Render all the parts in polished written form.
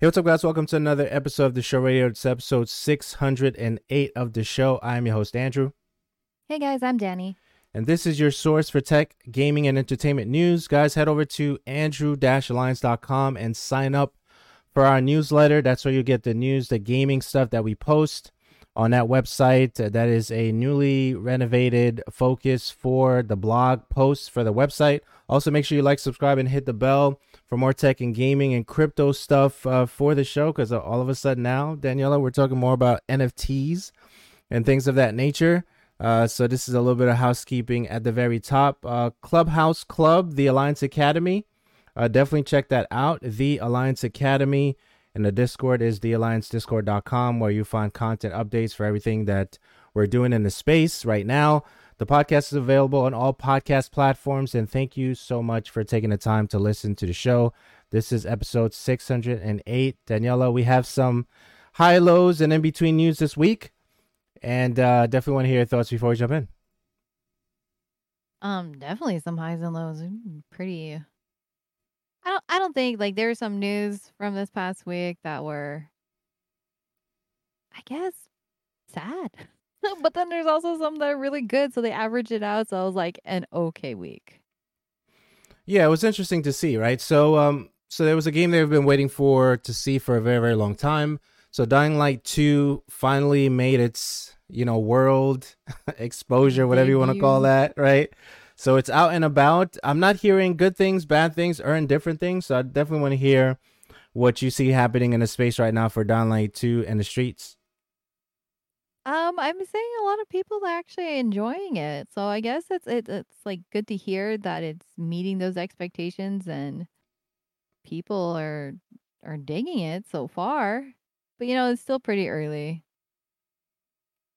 Hey, what's up, guys? Welcome to another episode of The Show Radio. It's episode 608 of The Show. I'm your host, Andrew. Hey, guys. I'm Danny. And this is your source for tech, gaming, and entertainment news. Guys, head over to andrew-alliance.com and sign up for our newsletter. That's where you'll get the news, the gaming stuff that we post on that website. That is a newly renovated focus for the blog posts for the website. Also, make sure you like, subscribe, and hit the bell for more tech and gaming and crypto stuff for the show, because all of a sudden now, Daniela, we're talking more about NFTs and things of that nature. So this is a little bit of housekeeping at the very top. Clubhouse Club, The Alliance Academy. Definitely check that out, The Alliance Academy. And the Discord is thealliancediscord.com, where you find content updates for everything that we're doing in the space right now. The podcast is available on all podcast platforms, and thank you so much for taking the time to listen to the show. This is episode 608. Daniela, we have some high lows and in-between news this week, and definitely want to hear your thoughts before we jump in. Definitely some highs and lows. Pretty... I don't think, like, there was some news from this past week that were, I guess, sad. But then there's also some that are really good, so they averaged it out. So I was like, an okay week. Yeah, it was interesting to see, right? So there was a game they've been waiting for a very, very long time. So Dying Light 2 finally made its, world exposure, whatever you want to call that, right? So it's out and about. I'm not hearing good things, bad things, or indifferent things. So I definitely want to hear what you see happening in the space right now for Dying Light 2 and the streets. I'm seeing a lot of people actually enjoying it. So I guess it's like good to hear that it's meeting those expectations and people are digging it so far. But it's still pretty early.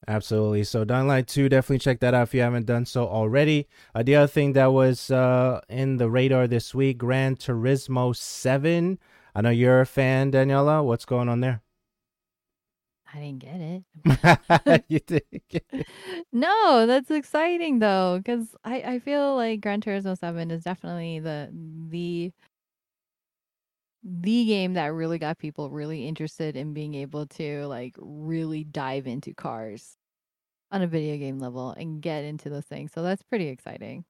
Absolutely. So Dying Light 2, definitely check that out if you haven't done so already. The other thing that was in the radar this week, Gran Turismo 7. I know you're a fan, Daniela. What's going on there? I didn't get it. You didn't get it. No, that's exciting, though, because I feel like Gran Turismo 7 is definitely the game that really got people really interested in being able to really dive into cars on a video game level and get into those things. So that's pretty exciting.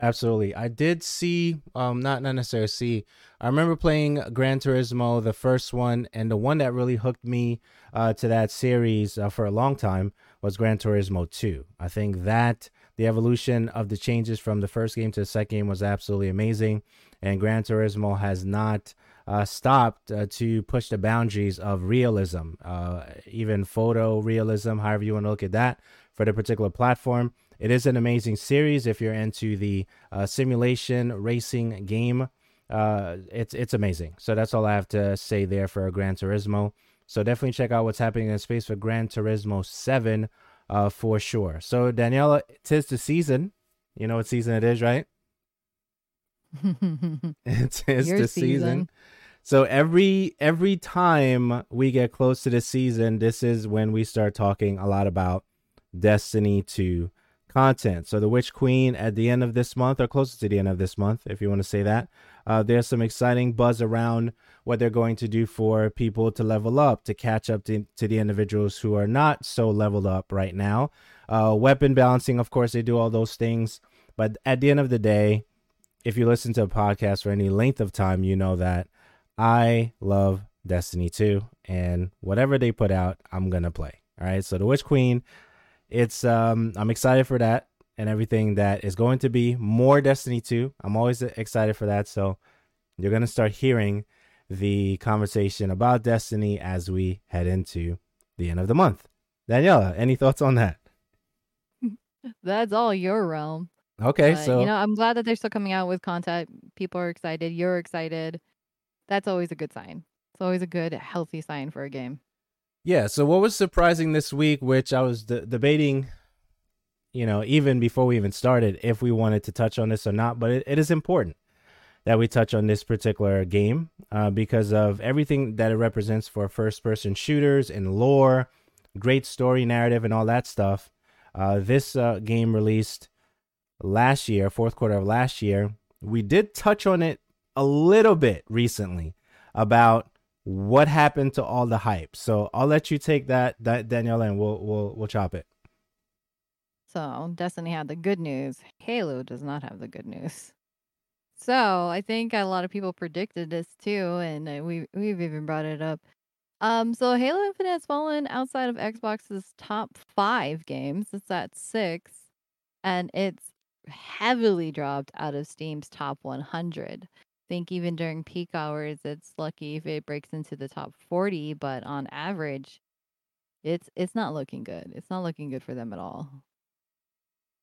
Absolutely. I did see, not necessarily see, I remember playing Gran Turismo, the first one, and the one that really hooked me to that series for a long time was Gran Turismo 2. I think that the evolution of the changes from the first game to the second game was absolutely amazing. And Gran Turismo has not stopped to push the boundaries of realism, even photo realism, however you want to look at that for the particular platform. It is an amazing series. If you're into the simulation racing game, it's amazing. So that's all I have to say there for Gran Turismo. So definitely check out what's happening in the space for Gran Turismo 7 for sure. So Daniela, 'tis the season. You know what season it is, right? It's the season. So every time we get close to the season, this is when we start talking a lot about Destiny 2 content. So the Witch Queen at the end of this month, or closer to the end of this month, if you want to say that, there's some exciting buzz around what they're going to do for people to level up, to catch up to the individuals who are not so leveled up right now. Weapon balancing, of course, they do all those things. But at the end of the day, if you listen to a podcast for any length of time, you know that I love Destiny 2, and whatever they put out, I'm going to play. All right. So the Witch Queen, it's I'm excited for that and everything that is going to be more Destiny 2. I'm always excited for that. So you're going to start hearing the conversation about Destiny as we head into the end of the month. Daniela, any thoughts on that? That's all your realm. Okay, but, so I'm glad that they're still coming out with content. People are excited. You're excited. That's always a good sign. It's always a good, healthy sign for a game. Yeah. So what was surprising this week, which I was debating, even before we even started, if we wanted to touch on this or not, but it is important that we touch on this particular game because of everything that it represents for first-person shooters and lore, great story narrative, and all that stuff. This game released last year, fourth quarter of last year. We did touch on it a little bit recently about what happened to all the hype? So I'll let you take that Danielle, and we'll chop it. So Destiny had the good news. Halo does not have the good news. So I think a lot of people predicted this too, and we've even brought it up. So Halo Infinite has fallen outside of Xbox's top 5 games. It's at 6, and it's heavily dropped out of Steam's top 100. I think even during peak hours, it's lucky if it breaks into the top 40, but on average, it's not looking good. It's not looking good for them at all.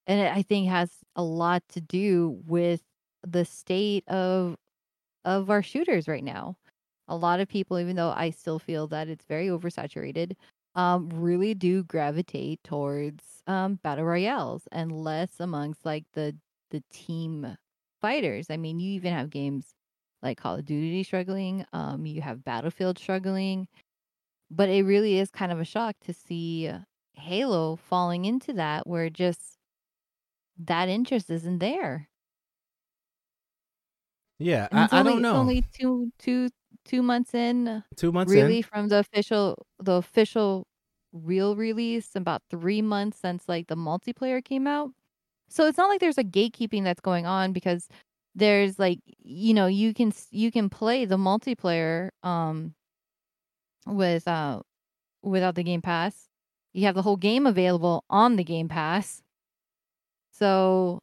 And it, I think, has a lot to do with the state of our shooters right now. A lot of people, even though I still feel that it's very oversaturated, really do gravitate towards battle royales and less amongst like the team fighters. I mean, you even have games like Call of Duty struggling, you have Battlefield struggling, but it really is kind of a shock to see Halo falling into that, where just that interest isn't there. Yeah, I don't know. It's only two months in. 2 months really in. From the official real release, about 3 months since like the multiplayer came out. So it's not like there's a gatekeeping that's going on, because there's like, you know, you can play the multiplayer without the Game Pass. You have the whole game available on the Game Pass. So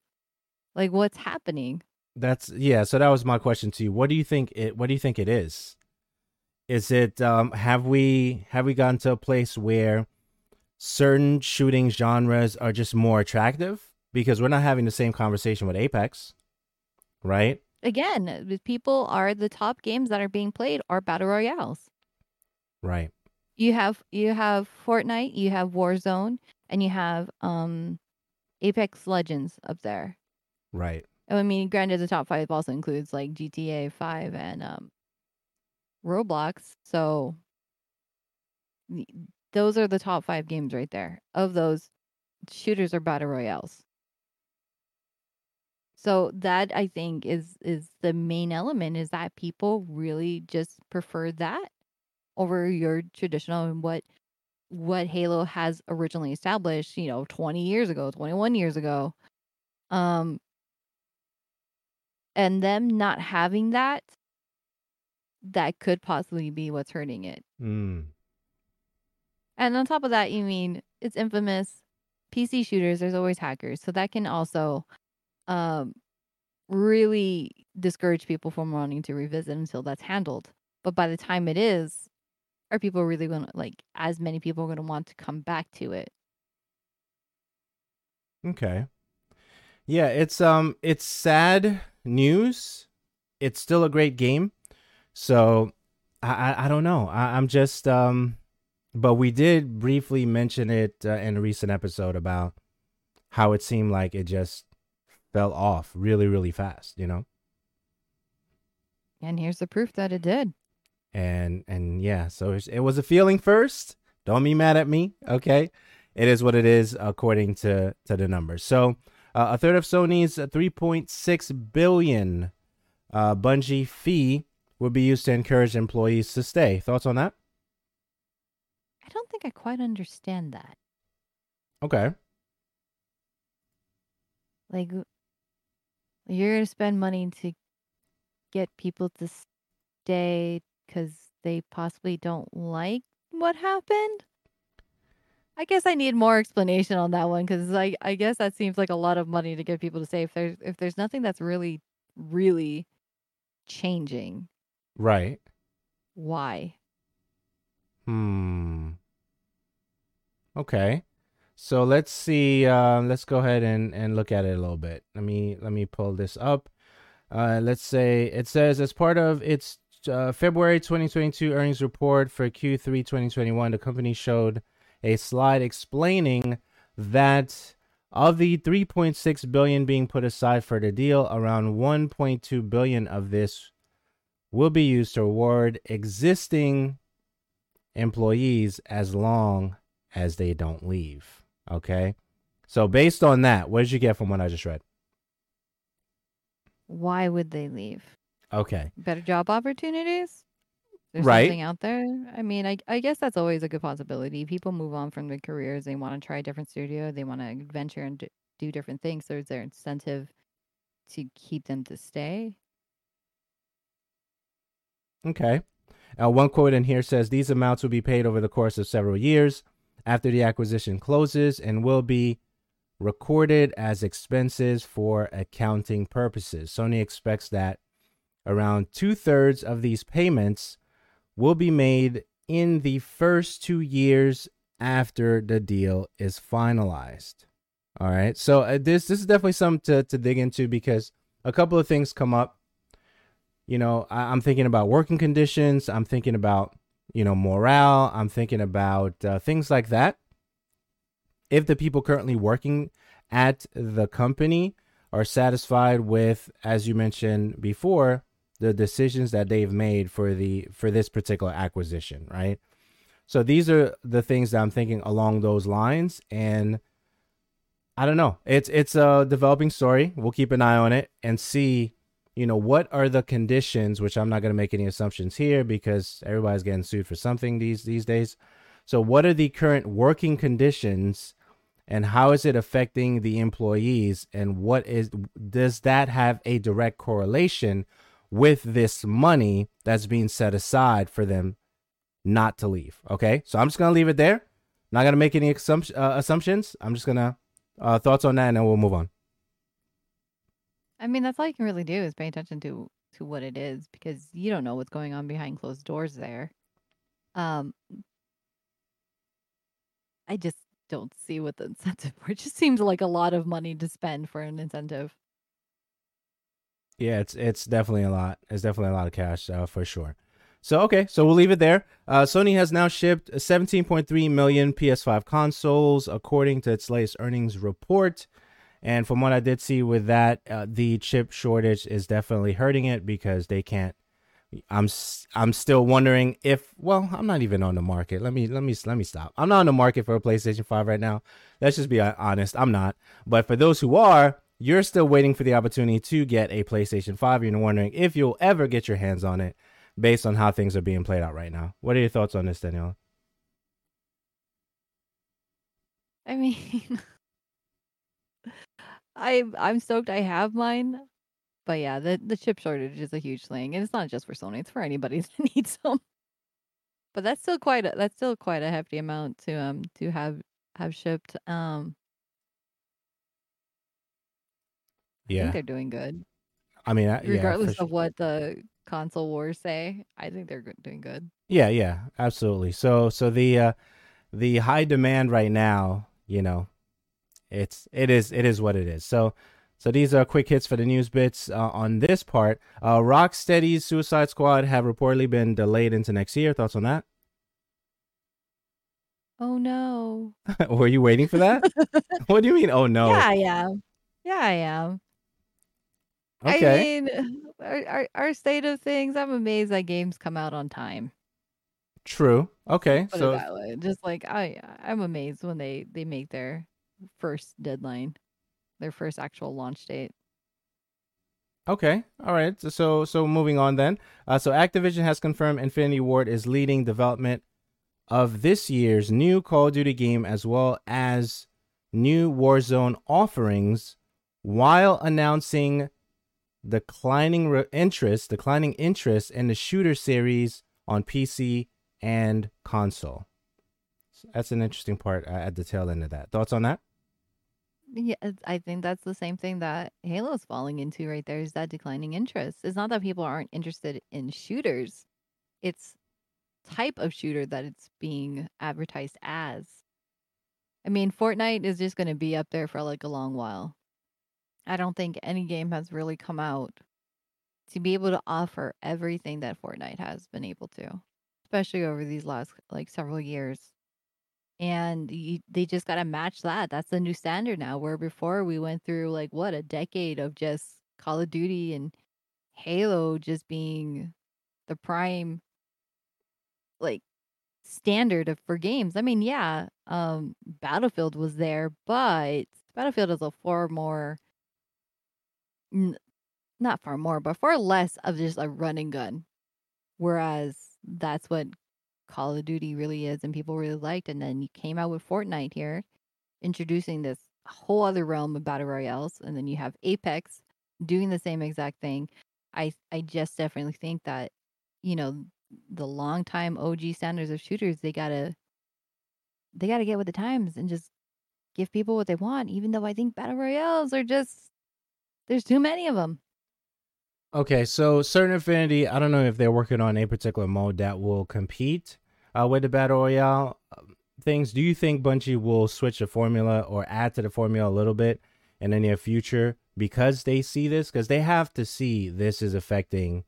like, what's happening? So that was my question to you. What do you think it is? Is it have we gotten to a place where certain shooting genres are just more attractive? Because we're not having the same conversation with Apex, right? Again, people are the top games that are being played are battle royales. Right. You have Fortnite, you have Warzone, and you have Apex Legends up there. Right. I mean, granted, the top 5 also includes like GTA 5 and Roblox. So those are the top 5 games right there. Of those, shooters are battle royales. So that, I think, is the main element, is that people really just prefer that over your traditional, and what Halo has originally established, you know, 20 years ago, 21 years ago. And them not having that could possibly be what's hurting it. Mm. And on top of that, you mean, it's infamous PC shooters, there's always hackers. So that can also really discourage people from wanting to revisit until that's handled. But by the time it is, are people really going to, like, as many people are going to want to come back to it? Okay. Yeah, it's sad news. It's still a great game. So I don't know. I'm just... But we did briefly mention it in a recent episode about how it seemed like it just fell off really, really fast, you know? And here's the proof that it did. And yeah, so it was a feeling first. Don't be mad at me, okay? It is what it is according to the numbers. So a third of Sony's $3.6 billion Bungie fee will be used to encourage employees to stay. Thoughts on that? I don't think I quite understand that. Okay. Like, you're going to spend money to get people to stay because they possibly don't like what happened? I guess I need more explanation on that one, because I guess that seems like a lot of money to get people to stay if there's nothing that's really, really changing. Right. Why? Okay, so let's see. Let's go ahead and look at it a little bit. Let me pull this up. Let's say it says, as part of its February 2022 earnings report for Q3 2021, the company showed a slide explaining that of the 3.6 billion being put aside for the deal, around 1.2 billion of this will be used to reward existing employees as long as they don't leave. Okay, so based on that, what did you get from what I just read? Why would they leave? Okay, better job opportunities. There's something out there. I mean, I guess that's always a good possibility. People move on from their careers. They want to try a different studio. They want to venture and do different things. So is there incentive to keep them to stay? Okay. One quote in here says, these amounts will be paid over the course of several years after the acquisition closes and will be recorded as expenses for accounting purposes. Sony expects that around 2/3 of these payments will be made in the first 2 years after the deal is finalized. All right. So this is definitely something to dig into, because a couple of things come up. You know, I'm thinking about working conditions. I'm thinking about, you know, morale. I'm thinking about things like that. If the people currently working at the company are satisfied with, as you mentioned before, the decisions that they've made for this particular acquisition, right? So these are the things that I'm thinking along those lines, and I don't know. It's a developing story. We'll keep an eye on it and see, you know, what are the conditions, which I'm not going to make any assumptions here because everybody's getting sued for something these days. So what are the current working conditions and how is it affecting the employees, and what is, does that have a direct correlation with this money that's being set aside for them not to leave? Okay, so I'm just going to leave it there. Not going to make any assumptions. I'm just going to thoughts on that, and then we'll move on. I mean, that's all you can really do is pay attention to what it is, because you don't know what's going on behind closed doors there. I just don't see what the incentive for. It just seems like a lot of money to spend for an incentive. Yeah, it's definitely a lot. It's definitely a lot of cash for sure. So, okay, so we'll leave it there. Sony has now shipped 17.3 million PS5 consoles, according to its latest earnings report. And from what I did see with that, the chip shortage is definitely hurting it, because they can't. I'm still wondering if, well, I'm not even on the market. Let me stop. I'm not on the market for a PlayStation 5 right now. Let's just be honest. I'm not. But for those who are, you're still waiting for the opportunity to get a PlayStation 5. You're wondering if you'll ever get your hands on it based on how things are being played out right now. What are your thoughts on this, Daniela? I mean, I'm stoked I have mine. But yeah, the chip shortage is a huge thing, and it's not just for Sony; it's for anybody that needs them. But that's still quite a hefty amount to have shipped. Yeah, I think they're doing good. I mean, regardless of what the console wars say, I think they're doing good. Yeah, absolutely. So the high demand right now, you know, it is what it is. So these are quick hits for the news bits on this part. Rocksteady's Suicide Squad have reportedly been delayed into next year. Thoughts on that? Oh, no. Were you waiting for that? What do you mean, oh, no? Yeah, I am. Okay. I mean, our state of things, I'm amazed that games come out on time. True. Okay. So that way. Just like, I'm amazed when they make their first deadline. Their first actual launch date. Okay. All right. So moving on then. So Activision has confirmed Infinity Ward is leading development of this year's new Call of Duty game, as well as new Warzone offerings, while announcing declining interest in the shooter series on PC and console. So that's an interesting part at the tail end of that. Thoughts on that? Yeah, I think that's the same thing that Halo's falling into right there, is that declining interest. It's not that people aren't interested in shooters. It's type of shooter that it's being advertised as. I mean, Fortnite is just going to be up there for like a long while. I don't think any game has really come out to be able to offer everything that Fortnite has been able to, especially over these last like several years. And they just got to match that. That's the new standard now, where before we went through like a decade of just Call of Duty and Halo just being the prime like standard for games. I mean, yeah, Battlefield was there, but Battlefield is far less of just a run and gun. Whereas that's what Call of Duty really is, and people really liked. And then you came out with Fortnite here, introducing this whole other realm of battle royales, and then you have Apex doing the same exact thing. I just definitely think that, you know, the longtime OG standards of shooters, they gotta get with the times and just give people what they want. Even though I think battle royales are just, there's too many of them. Okay, so Certain Infinity, I don't know if they're working on a particular mode that will compete with the battle royale things. Do you think Bungie will switch the formula or add to the formula a little bit in the near future because they see this? Because they have to see this is affecting.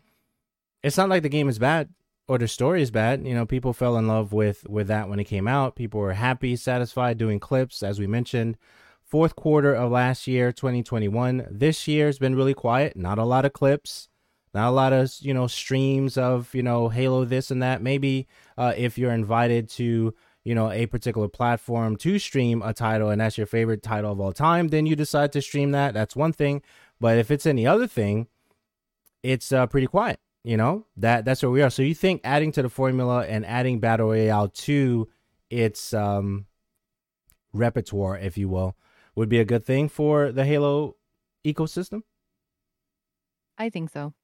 It's not like the game is bad or the story is bad. You know, people fell in love with that when it came out. People were happy, satisfied, doing clips, as we mentioned. Fourth quarter of last year, 2021. This year has been really quiet. Not a lot of clips. Not a lot of, you know, streams of, you know, Halo this and that. Maybe if you're invited to, you know, a particular platform to stream a title and that's your favorite title of all time, then you decide to stream that. That's one thing. But if it's any other thing, it's pretty quiet. You know, that's where we are. So you think adding to the formula and adding Battle Royale to its repertoire, if you will, would be a good thing for the Halo ecosystem? I think so.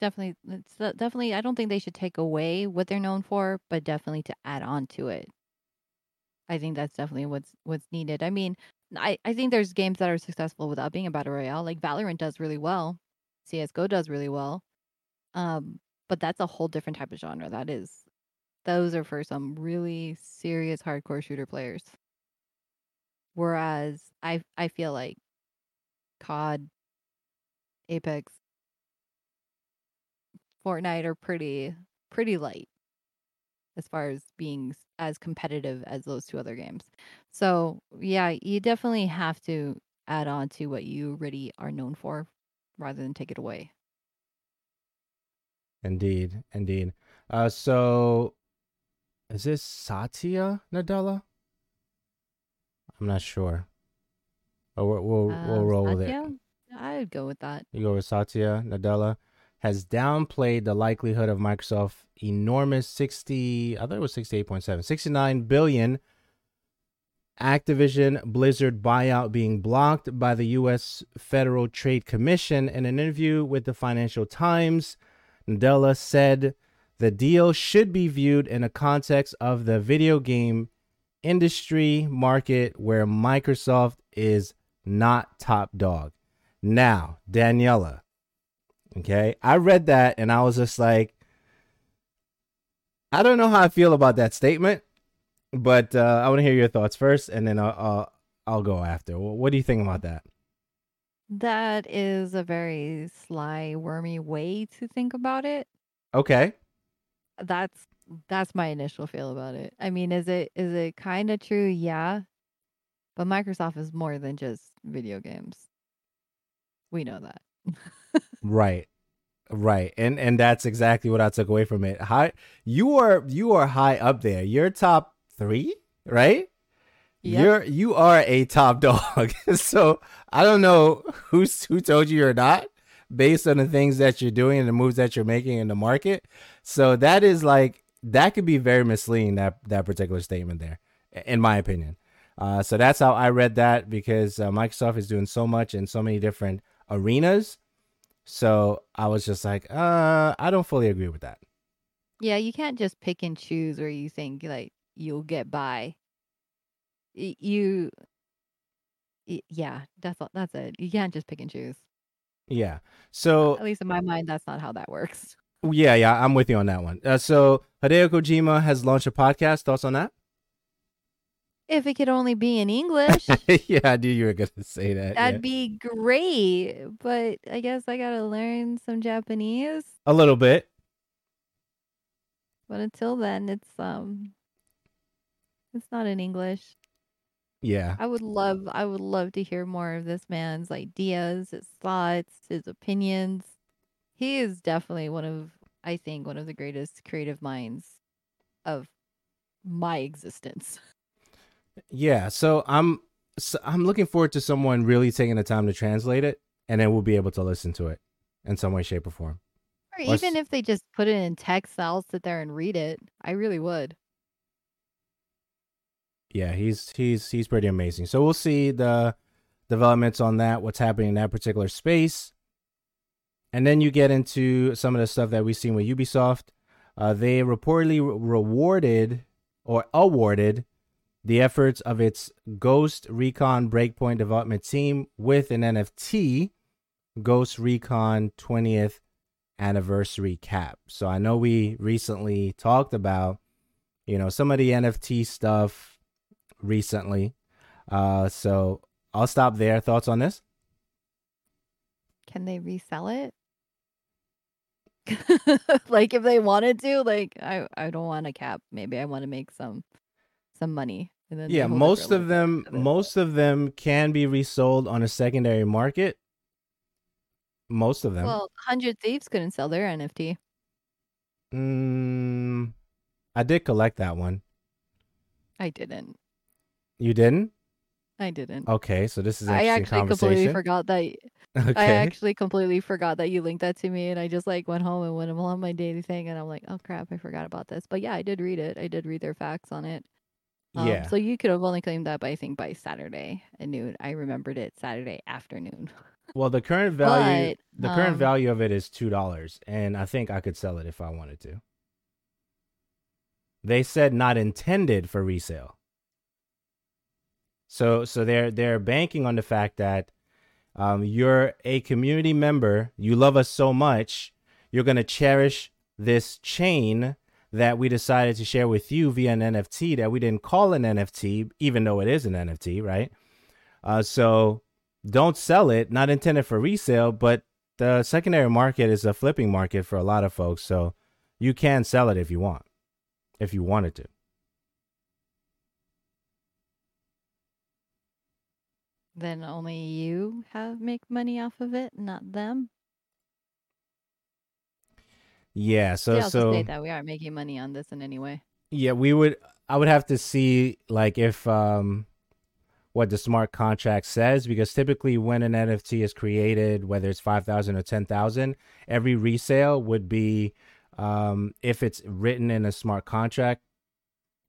Definitely. It's definitely. I don't think they should take away what they're known for, but definitely to add on to it. I think that's definitely what's needed. I mean, I think there's games that are successful without being a battle royale. Like Valorant does really well. CSGO does really well. But that's a whole different type of genre. That is, those are for some really serious hardcore shooter players. Whereas I feel like COD, Apex, Fortnite are pretty light as far as being as competitive as those two other games. So yeah, you definitely have to add on to what you already are known for rather than take it away. Indeed. So is this Satya Nadella? I'm not sure. But we'll roll Satya? With it. I'd go with that. You go with Satya Nadella. Has downplayed the likelihood of Microsoft's enormous 69 billion Activision Blizzard buyout being blocked by the U.S. Federal Trade Commission. In an interview with the Financial Times, Nadella said the deal should be viewed in the context of the video game industry market where Microsoft is not top dog. Now, Daniela, okay, I read that and I was just like, I don't know how I feel about that statement, but I want to hear your thoughts first, and then I'll go after. What do you think about that? That is a very sly, wormy way to think about it. Okay, that's my initial feel about it. I mean, is it kind of true? Yeah, but Microsoft is more than just video games. We know that. Right. And that's exactly what I took away from it. You are high up there. You're top 3, right? Yep. You are a top dog. So I don't know who told you you're not based on the things that you're doing and the moves that you're making in the market. So that is like, that could be very misleading, that particular statement there, in my opinion. So that's how I read that, because Microsoft is doing so much in so many different arenas. So I was just like, I don't fully agree with that. Yeah, you can't just pick and choose where you think like you'll get by. Yeah, that's it. You can't just pick and choose. Yeah. So at least in my mind, that's not how that works. Yeah, I'm with you on that one. So Hideo Kojima has launched a podcast. Thoughts on that? If it could only be in English. Yeah, I knew you were going to say that. That'd be great, but I guess I got to learn some Japanese. A little bit. But until then, it's not in English. Yeah. I would love to hear more of this man's ideas, his thoughts, his opinions. He is definitely one of the greatest creative minds of my existence. Yeah, so I'm looking forward to someone really taking the time to translate it, and then we'll be able to listen to it in some way, shape, or form. Or even if they just put it in text, I'll sit there and read it. I really would. Yeah, he's pretty amazing. So we'll see the developments on that, what's happening in that particular space. And then you get into some of the stuff that we've seen with Ubisoft. They reportedly rewarded or awarded the efforts of its Ghost Recon Breakpoint development team with an NFT, Ghost Recon 20th Anniversary Cap. So I know we recently talked about, you know, some of the NFT stuff recently. So I'll stop there. Thoughts on this? Can they resell it? Like if they wanted to, like I don't want a cap. Maybe I want to make some money. And then yeah, most of them can be resold on a secondary market. Most of them. Well, 100 Thieves couldn't sell their NFT. I did collect that one. I didn't. You didn't? I didn't. Okay, so this is an interesting conversation. I actually completely forgot that you linked that to me, and I just like went home and went on my daily thing, and I'm like, oh crap, I forgot about this. But yeah, I did read it. I did read their facts on it. Yeah. So you could have only claimed that by Saturday at noon. I remembered it Saturday afternoon. Well, the current value, of it is $2, and I think I could sell it if I wanted to. They said not intended for resale. So they're banking on the fact that you're a community member. You love us so much. You're going to cherish this chain that we decided to share with you via an NFT that we didn't call an NFT, even though it is an NFT, right? So don't sell it, not intended for resale, but the secondary market is a flipping market for a lot of folks. So you can sell it if you want, if you wanted to. Then only you make money off of it, not them. Yeah, so state that we aren't making money on this in any way. Yeah, I would have to see like if what the smart contract says, because typically when an NFT is created, whether it's 5,000 or 10,000, every resale would be if it's written in a smart contract,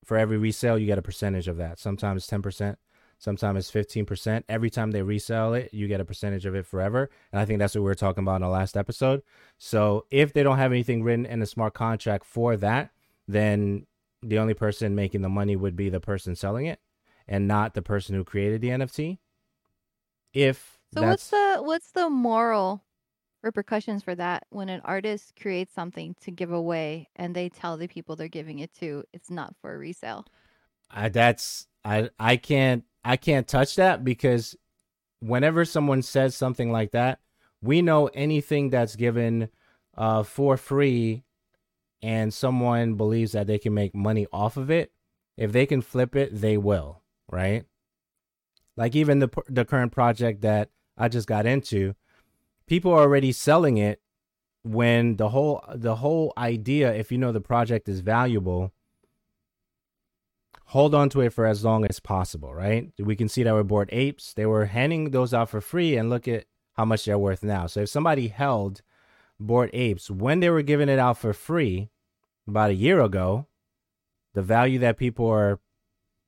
for every resale you get a percentage of that. Sometimes 10%, sometimes 15%. Every time they resell it, you get a percentage of it forever. And I think that's what we were talking about in the last episode. So if they don't have anything written in a smart contract for that, then the only person making the money would be the person selling it and not the person who created the NFT. What's the moral repercussions for that when an artist creates something to give away and they tell the people they're giving it to it's not for resale? I can't touch that, because whenever someone says something like that, we know anything that's given for free and someone believes that they can make money off of it, if they can flip it, they will, right? Like even the current project that I just got into, people are already selling it when the whole idea, if you know the project is valuable, hold on to it for as long as possible, right? We can see that with Bored Apes. They were handing those out for free, and look at how much they're worth now. So if somebody held Bored Apes when they were giving it out for free about a year ago, the value that people are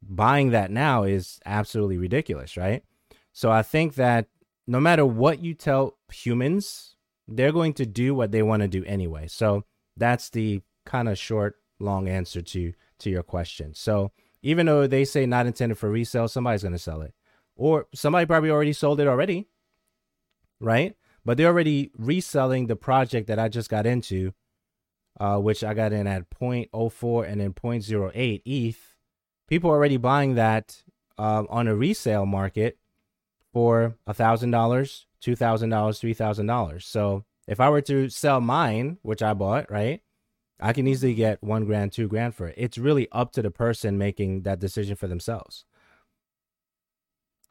buying that now is absolutely ridiculous, right? So I think that no matter what you tell humans, they're going to do what they want to do anyway. So that's the kind of short, long answer to your question. So even though they say not intended for resale, somebody's going to sell it. Or somebody probably already sold it already, right? But they're already reselling the project that I just got into, which I got in at 0.04 and then 0.08 ETH. People are already buying that on a resale market for $1,000, $2,000, $3,000. So if I were to sell mine, which I bought, right, I can easily get $1,000, $2,000 for it. It's really up to the person making that decision for themselves.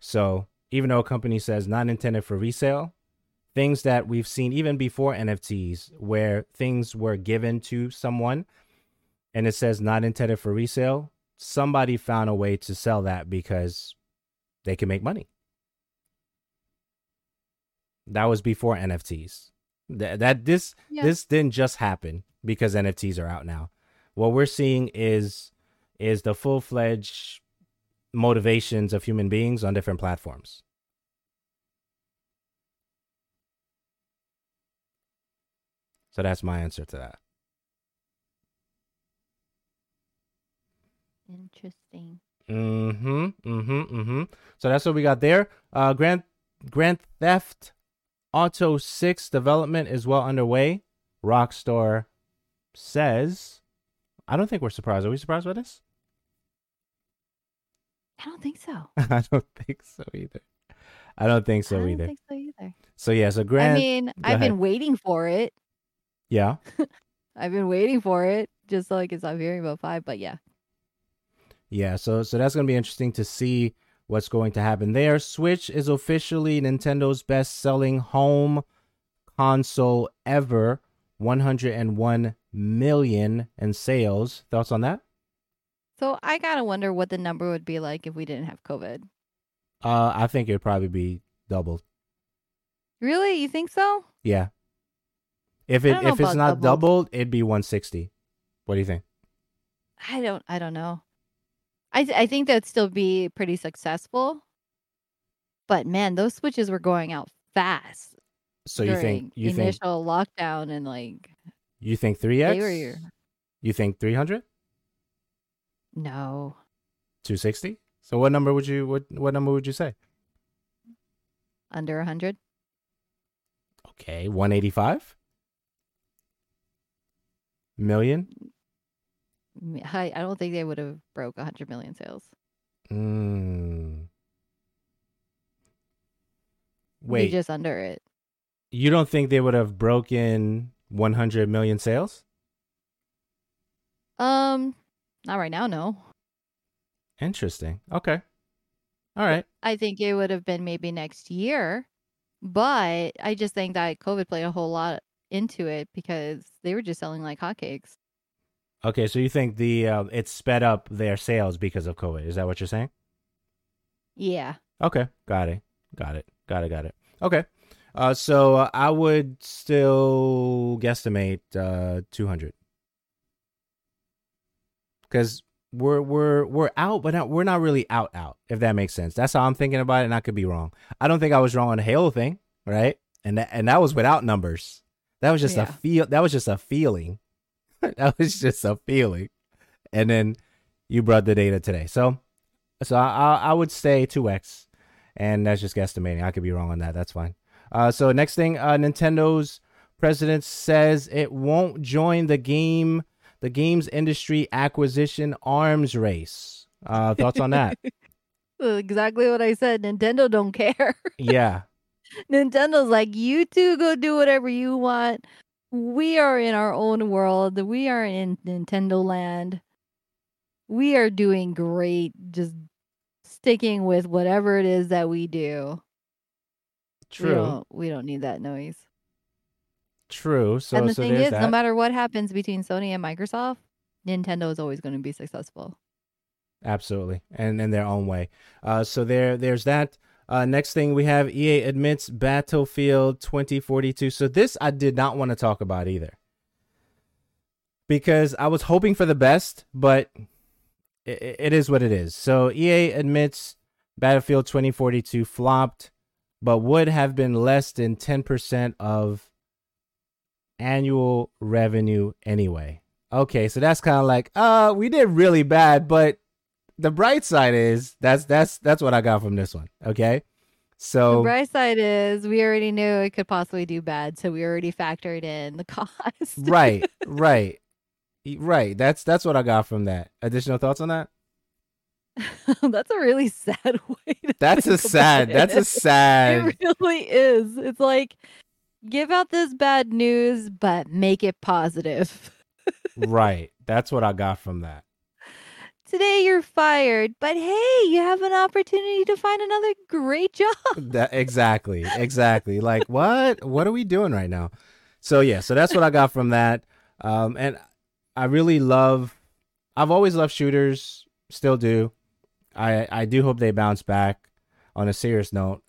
So even though a company says not intended for resale, things that we've seen even before NFTs where things were given to someone and it says not intended for resale, somebody found a way to sell that because they can make money. That was before NFTs. This didn't just happen because NFTs are out now. What we're seeing is the full-fledged motivations of human beings on different platforms. So that's my answer to that. Interesting. So that's what we got there. Grand Theft Auto 6 development is well underway. Rockstar says, I don't think we're surprised. Are we surprised by this? I don't think so. I don't think so either. So yeah, so Grand. I mean, I've been waiting for it. Yeah. I've been waiting for it just so I can stop hearing about 5, but yeah. Yeah, so that's going to be interesting to see what's going to happen there. Switch is officially Nintendo's best-selling home console ever, 101 million in sales. Thoughts on that? So I got to wonder what the number would be like if we didn't have COVID. I think it would probably be doubled. Really? You think so? Yeah. If it's not doubled, it'd be 160. What do you think? I don't know. I think that'd still be pretty successful, but man, those Switches were going out fast. So you think lockdown and like you think 3x? You think 300? No. 260? So what number would you what number would you say? Under 100. Okay, 185 million. I don't think they would have broke 100 million sales. Wait. Just under it. You don't think they would have broken 100 million sales? Not right now, no. Interesting. Okay. All right. I think it would have been maybe next year, but I just think that COVID played a whole lot into it because they were just selling like hotcakes. Okay, so you think it sped up their sales because of COVID. Is that what you're saying? Yeah. Okay, got it. Okay, so I would still guesstimate 200 because we're out, but we're not really out. If that makes sense, that's how I'm thinking about it, and I could be wrong. I don't think I was wrong on the Halo thing, right? And that was without numbers. That was just a feel. That was just a feeling. That was just a feeling. And then you brought the data today. So I would say 2x. And that's just guesstimating. I could be wrong on that. That's fine. So next thing, Nintendo's president says it won't join the games industry acquisition arms race. Thoughts on that? Exactly what I said. Nintendo don't care. Yeah. Nintendo's like, you two go do whatever you want. We are in our own world. We are in Nintendo land. We are doing great, just sticking with whatever it is that we do. True. We don't need that noise. True. So, and the thing is, no matter what happens between Sony and Microsoft, Nintendo is always going to be successful. Absolutely. And in their own way. So there's that. Next thing we have, EA admits Battlefield 2042. So this I did not want to talk about either because I was hoping for the best, but it is what it is. So EA admits Battlefield 2042 flopped, but would have been less than 10% of annual revenue anyway. Okay, so that's kind of like, we did really bad, but the bright side is that's what I got from this one. Okay, so the bright side is we already knew it could possibly do bad, so we already factored in the cost. right. That's what I got from that. Additional thoughts on that? That's a really sad way. That's sad. It really is. It's like give out this bad news, but make it positive. Right. That's what I got from that. Today you're fired, but hey, you have an opportunity to find another great job. Exactly. Like, what are we doing right now? So yeah, so that's what I got from that. And I've always loved shooters, still do. I do hope they bounce back on a serious note.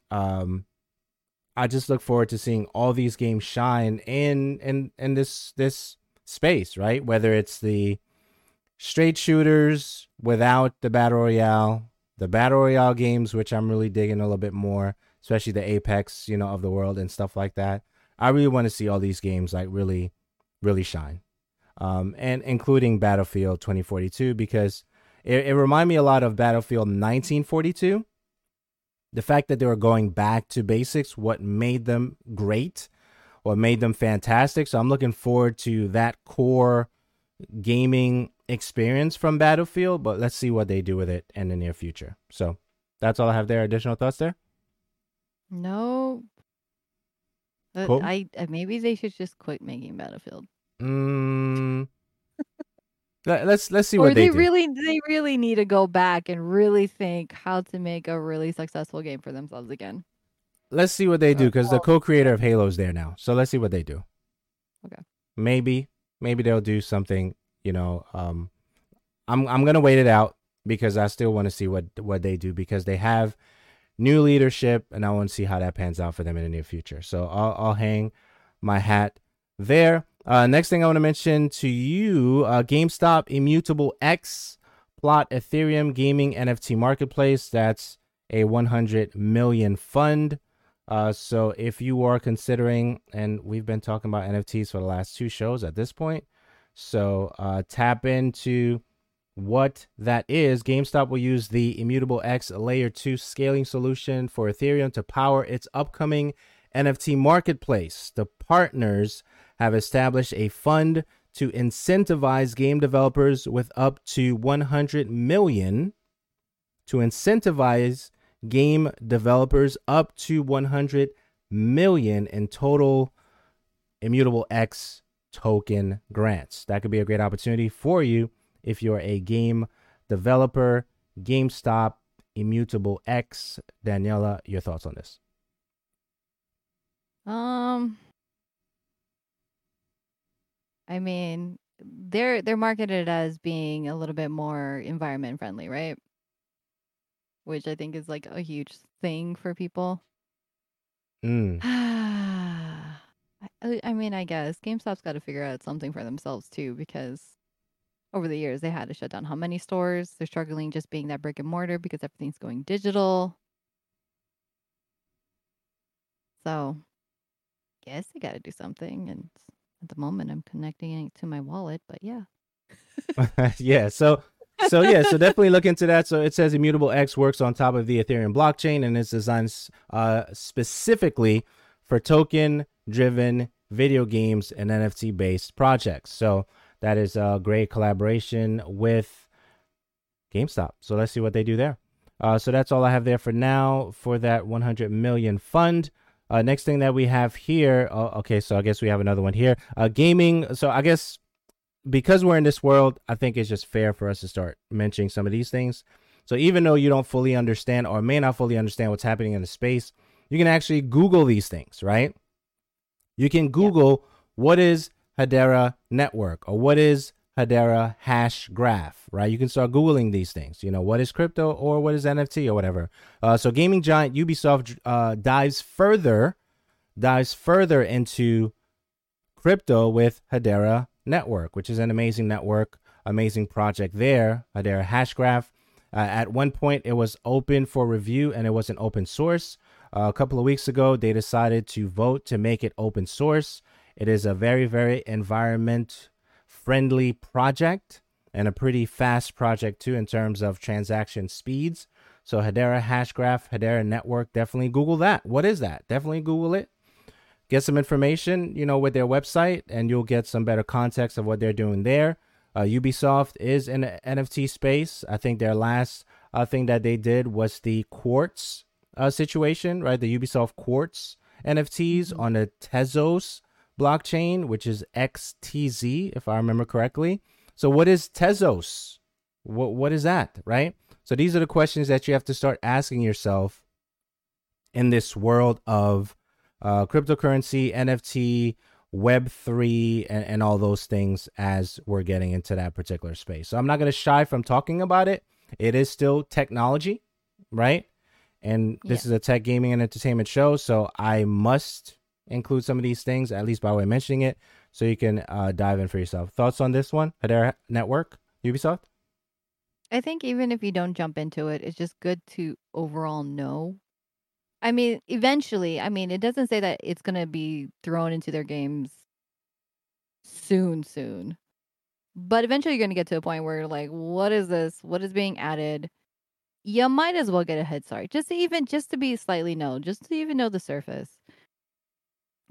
I just look forward to seeing all these games shine in this space, right? Whether it's the straight shooters without the battle royale, the battle royale games, which I'm really digging a little bit more, especially the Apex, you know, of the world and stuff like that. I really want to see all these games like really, really shine, and including Battlefield 2042, because it reminded me a lot of Battlefield 1942. The fact that they were going back to basics, what made them great, what made them fantastic. So I'm looking forward to that core gaming experience from Battlefield, but let's see what they do with it in the near future. So that's all I have there. Additional thoughts there? No. Cool. Maybe they should just quit making Battlefield. Let's see what they do. They really need to go back and really think how to make a really successful game for themselves again. Let's see what they do, because the co-creator of Halo is there now. So let's see what they do. Okay. Maybe they'll do something. You know, I'm gonna wait it out, because I still want to see what they do, because they have new leadership and I want to see how that pans out for them in the near future. So I'll hang my hat there. Next thing I want to mention to you, GameStop, Immutable X, Plot, Ethereum, Gaming, NFT Marketplace. That's a $100 million fund. So if you are considering, and we've been talking about NFTs for the last two shows at this point, so tap into what that is. GameStop will use the Immutable X Layer 2 scaling solution for Ethereum to power its upcoming NFT Marketplace. The partners have established a fund to incentivize game developers with up to $100 million in total Immutable X token grants. That could be a great opportunity for you if you're a game developer. GameStop, Immutable X. Daniela, your thoughts on this? I mean, they're marketed as being a little bit more environment friendly, right? Which I think is like a huge thing for people. I mean, I guess GameStop's got to figure out something for themselves too, because over the years they had to shut down how many stores. They're struggling just being that brick and mortar because everything's going digital. So, yes, they got to do something. And at the moment, I'm connecting it to my wallet, but yeah. Yeah. So definitely look into that. So it says Immutable X works on top of the Ethereum blockchain and is designed specifically for token-driven video games and NFT-based projects. So that is a great collaboration with GameStop. So let's see what they do there. So that's all I have there for now for that $100 million fund. Next thing that we have here. Oh, okay, so I guess we have another one here. Gaming. So I guess because we're in this world, I think it's just fair for us to start mentioning some of these things. So even though you don't fully understand or may not fully understand what's happening in the space, you can actually Google these things, right? You can Google what is Hedera Network or what is Hedera Hashgraph, right? You can start Googling these things. You know, what is crypto or what is NFT or whatever. So gaming giant Ubisoft dives further into crypto with Hedera Network, which is an amazing network, amazing project there, Hedera Hashgraph. At one point, it was open for review and it wasn't open source. A couple of weeks ago, they decided to vote to make it open source. It is a very, very environment-friendly project and a pretty fast project, too, in terms of transaction speeds. So Hedera Hashgraph, Hedera Network, definitely Google that. What is that? Definitely Google it. Get some information, you know, with their website, and you'll get some better context of what they're doing there. Ubisoft is in the NFT space. I think their last thing that they did was the Quartz situation, right? The Ubisoft Quartz NFTs on the Tezos blockchain, which is XTZ, if I remember correctly. So what is Tezos? What is that, right? So these are the questions that you have to start asking yourself in this world of cryptocurrency, NFT, Web3, and all those things as we're getting into that particular space. So I'm not going to shy from talking about it. It is still technology, right? And this is a tech, gaming, and entertainment show, so I must include some of these things, at least by way of mentioning it, so you can dive in for yourself. Thoughts on this one, Hedera Network, Ubisoft? I think even if you don't jump into it, it's just good to overall know. I mean, eventually, I mean, it doesn't say that it's going to be thrown into their games soon. But eventually you're going to get to a point where you're like, what is this? What is being added? You might as well get a head start. Just to be slightly known, just to even know the surface.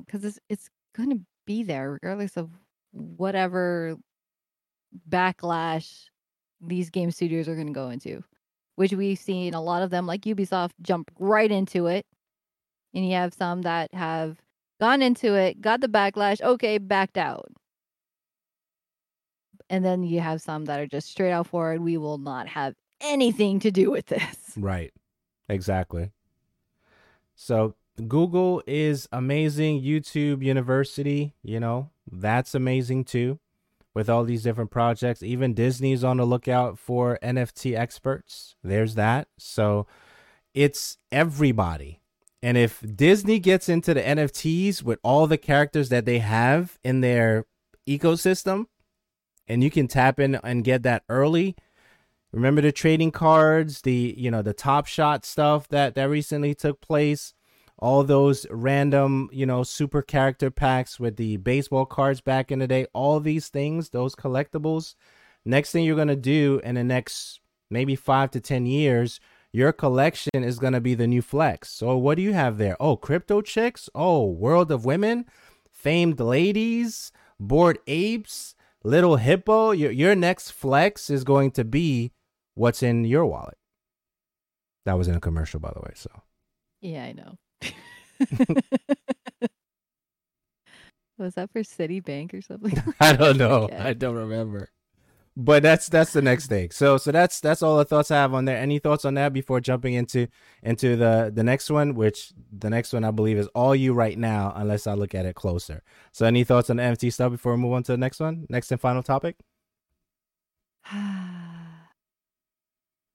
Because it's going to be there regardless of whatever backlash these game studios are going to go into, which we've seen a lot of them, like Ubisoft, jump right into it. And you have some that have gone into it, got the backlash, okay, backed out. And then you have some that are just straight out forward, we will not have anything to do with this. Right. Exactly. So Google is amazing. YouTube University, you know, that's amazing too. With all these different projects, even Disney's on the lookout for NFT experts. There's that. So it's everybody. And if Disney gets into the NFTs with all the characters that they have in their ecosystem, and you can tap in and get that early. Remember the trading cards, the Top Shot stuff that recently took place. All those random, super character packs with the baseball cards back in the day. All these things, those collectibles. Next thing you're going to do in the next maybe 5 to 10 years, your collection is going to be the new flex. So what do you have there? Oh, crypto chicks. Oh, World of Women. Famed Ladies. Bored Apes. Little Hippo. Your next flex is going to be what's in your wallet. That was in a commercial, by the way. So yeah, I know. Was that for Citibank or something? I don't know. Yeah. I don't remember. But that's the next thing. So that's all the thoughts I have on there. Any thoughts on that before jumping into the next one, which the next one I believe is all you right now, unless I look at it closer. So any thoughts on the NFT stuff before we move on to the next one? Next and final topic?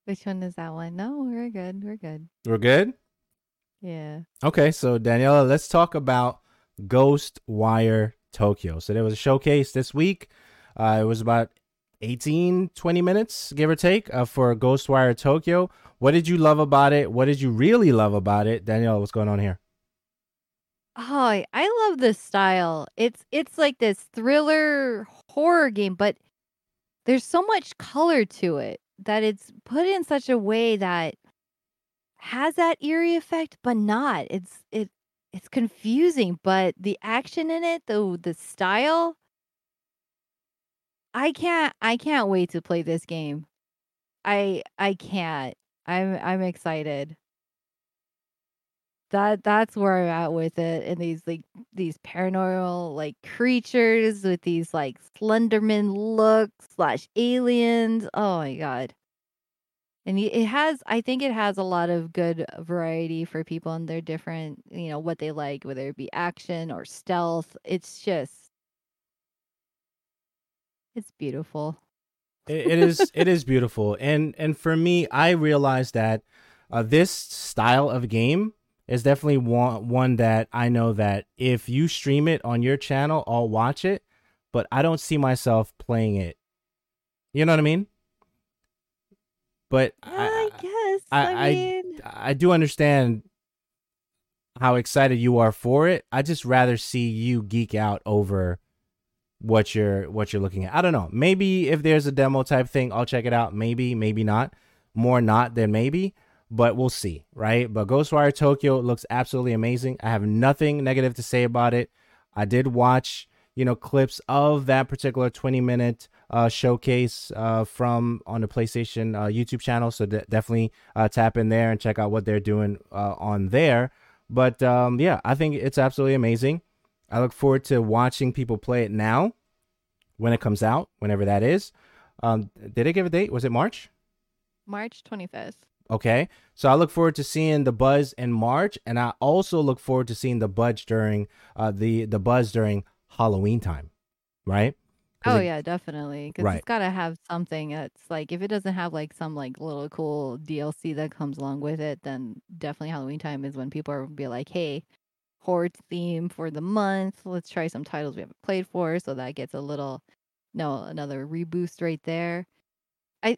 Which one is that one? No, we're good. We're good? Yeah. Okay, so Daniela, let's talk about Ghostwire Tokyo. So there was a showcase this week. It was about 18, 20 minutes, give or take, for Ghostwire Tokyo. What did you love about it? What did you really love about it? Daniela, what's going on here? Oh, I love this style. It's like this thriller horror game, but there's so much color to it that it's put in such a way that has that eerie effect, but not. It's confusing, but the action in it, the style. I can't wait to play this game. I can't. I'm excited. That's where I'm at with it, and these paranormal creatures with these Slenderman looks / aliens. Oh my god. And I think it has a lot of good variety for people, and they're different, what they like, whether it be action or stealth. It's just, it's beautiful. It is beautiful. And for me, I realized that this style of game is definitely one that I know that if you stream it on your channel, I'll watch it, but I don't see myself playing it. You know what I mean? But I do understand how excited you are for it. I just rather see you geek out over what you're looking at. I don't know. Maybe if there's a demo type thing, I'll check it out. Maybe not. More not than maybe, but we'll see, right? But Ghostwire Tokyo looks absolutely amazing. I have nothing negative to say about it. I did watch clips of that particular 20-minute showcase from on the PlayStation YouTube channel. So definitely tap in there and check out what they're doing on there. But I think it's absolutely amazing. I look forward to watching people play it now when it comes out, whenever that is. Did they give a date? Was it March? March 25th. Okay. So I look forward to seeing the buzz in March. And I also look forward to seeing the buzz during Halloween time, right? Oh yeah, definitely. Because right. it's got to have something that's like, if it doesn't have like some like little cool DLC that comes along with it, then definitely Halloween time is when people are be like, hey, horde theme for the month. Let's try some titles we haven't played for. So that gets a little, another reboost right there.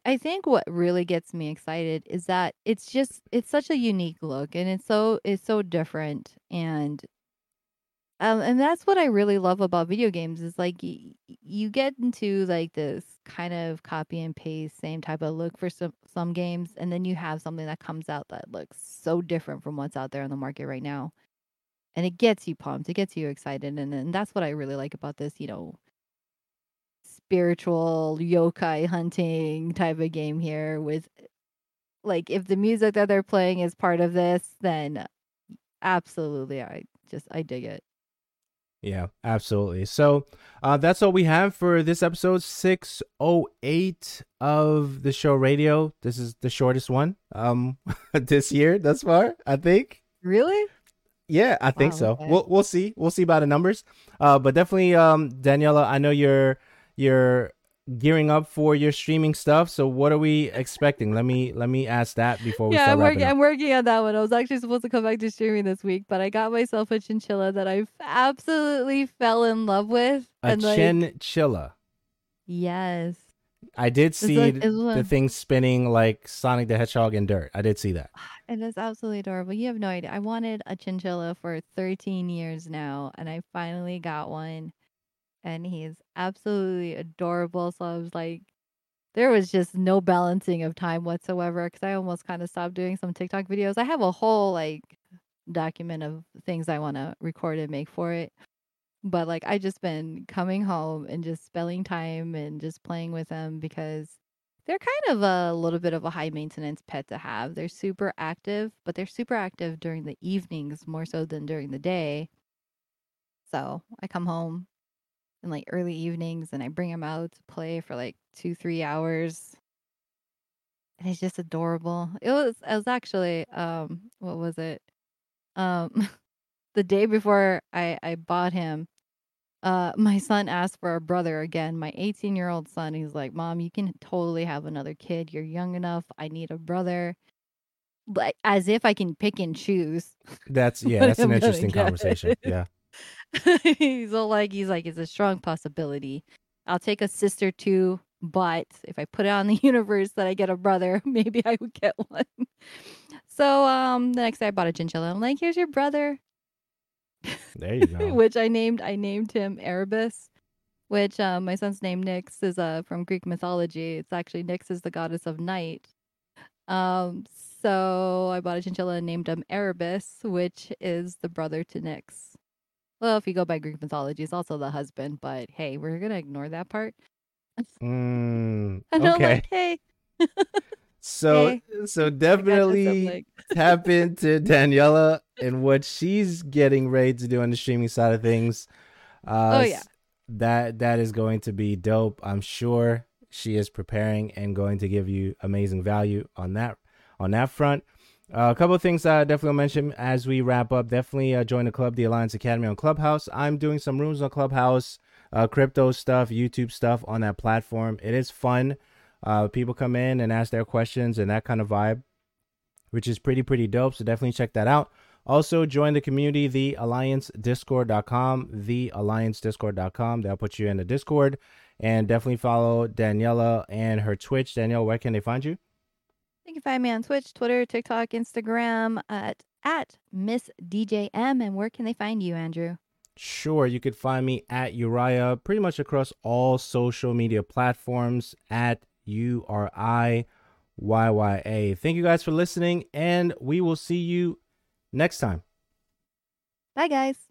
I think what really gets me excited is that it's such a unique look, and it's so different, and that's what I really love about video games is like you get into like this kind of copy and paste same type of look for some games, and then you have something that comes out that looks so different from what's out there on the market right now, and it gets you pumped, it gets you excited, and that's what I really like about this, spiritual yokai hunting type of game here with like, if the music that they're playing is part of this, then absolutely. I dig it. Yeah, absolutely. So that's all we have for this episode 608 of the show radio. This is the shortest one this year thus far, I think. Really? Yeah, I think so. Okay. We'll see. We'll see about the numbers. But definitely, Daniela, I know you're gearing up for your streaming stuff. So what are we expecting? Let me ask that before we start wrapping up. I'm working on that one. I was actually supposed to come back to streaming this week, but I got myself a chinchilla that I absolutely fell in love with. Chinchilla. Yes. I did see the thing spinning like Sonic the Hedgehog in dirt. I did see that. And it's absolutely adorable. You have no idea. I wanted a chinchilla for 13 years now, and I finally got one. And he is absolutely adorable. So I was like, there was just no balancing of time whatsoever, because I almost kind of stopped doing some TikTok videos. I have a whole like document of things I want to record and make for it. But like, I just been coming home and just spelling time and just playing with them, because they're kind of a little bit of a high maintenance pet to have. They're super active, but they're super active during the evenings more so than during the day. So I come home in like early evenings, and I bring him out to play for like 2-3 hours, and he's just adorable. It was actually the day before I bought him, my son asked for a brother again. My 18-year-old son, he's like, Mom, you can totally have another kid, you're young enough, I need a brother. But as if I can pick and choose. That's an interesting conversation. Yeah. He's like, it's a strong possibility. I'll take a sister too, but if I put it on the universe that I get a brother, maybe I would get one. So the next day I bought a chinchilla. I'm like, here's your brother. There you go. Which I named him Erebus, which my son's name Nyx is from Greek mythology. It's actually, Nyx is the goddess of night. So I bought a chinchilla and named him Erebus, which is the brother to Nyx. Well, if you go by Greek mythology, it's also the husband, but hey, we're going to ignore that part. And I'm like, hey. So definitely tap into Daniela and what she's getting ready to do on the streaming side of things. That is going to be dope. I'm sure she is preparing and going to give you amazing value on that front. A couple of things I definitely mention as we wrap up. Definitely join the club, the Alliance Academy on Clubhouse. I'm doing some rooms on Clubhouse, crypto stuff, YouTube stuff on that platform. It is fun. People come in and ask their questions and that kind of vibe, which is pretty, pretty dope. So definitely check that out. Also join the community, thealliancediscord.com, thealliancediscord.com. That'll put you in the Discord. And definitely follow Daniela and her Twitch. Daniela, where can they find you? You can find me on Twitch, Twitter, TikTok, Instagram at MissDJM. And where can they find you, Andrew? Sure. You could find me at Uriah pretty much across all social media platforms at URIYYA. Thank you guys for listening, and we will see you next time. Bye, guys.